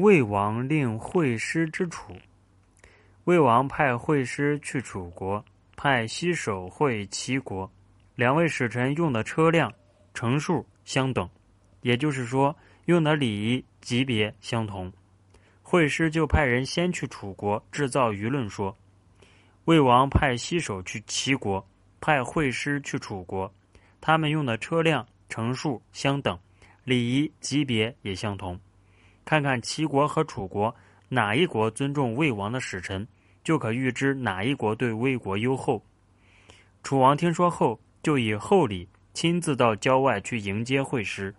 魏王令惠师之楚。魏王派惠师去楚国，派西首会齐国。两位使臣用的车辆乘数相等，也就是说用的礼仪级别相同。惠师就派人先去楚国制造舆论说，魏王派西首去齐国，派惠师去楚国，他们用的车辆乘数相等，礼仪级别也相同。看看齐国和楚国哪一国尊重魏王的使臣，就可预知哪一国对魏国优厚。楚王听说后，就以厚礼亲自到郊外去迎接惠师。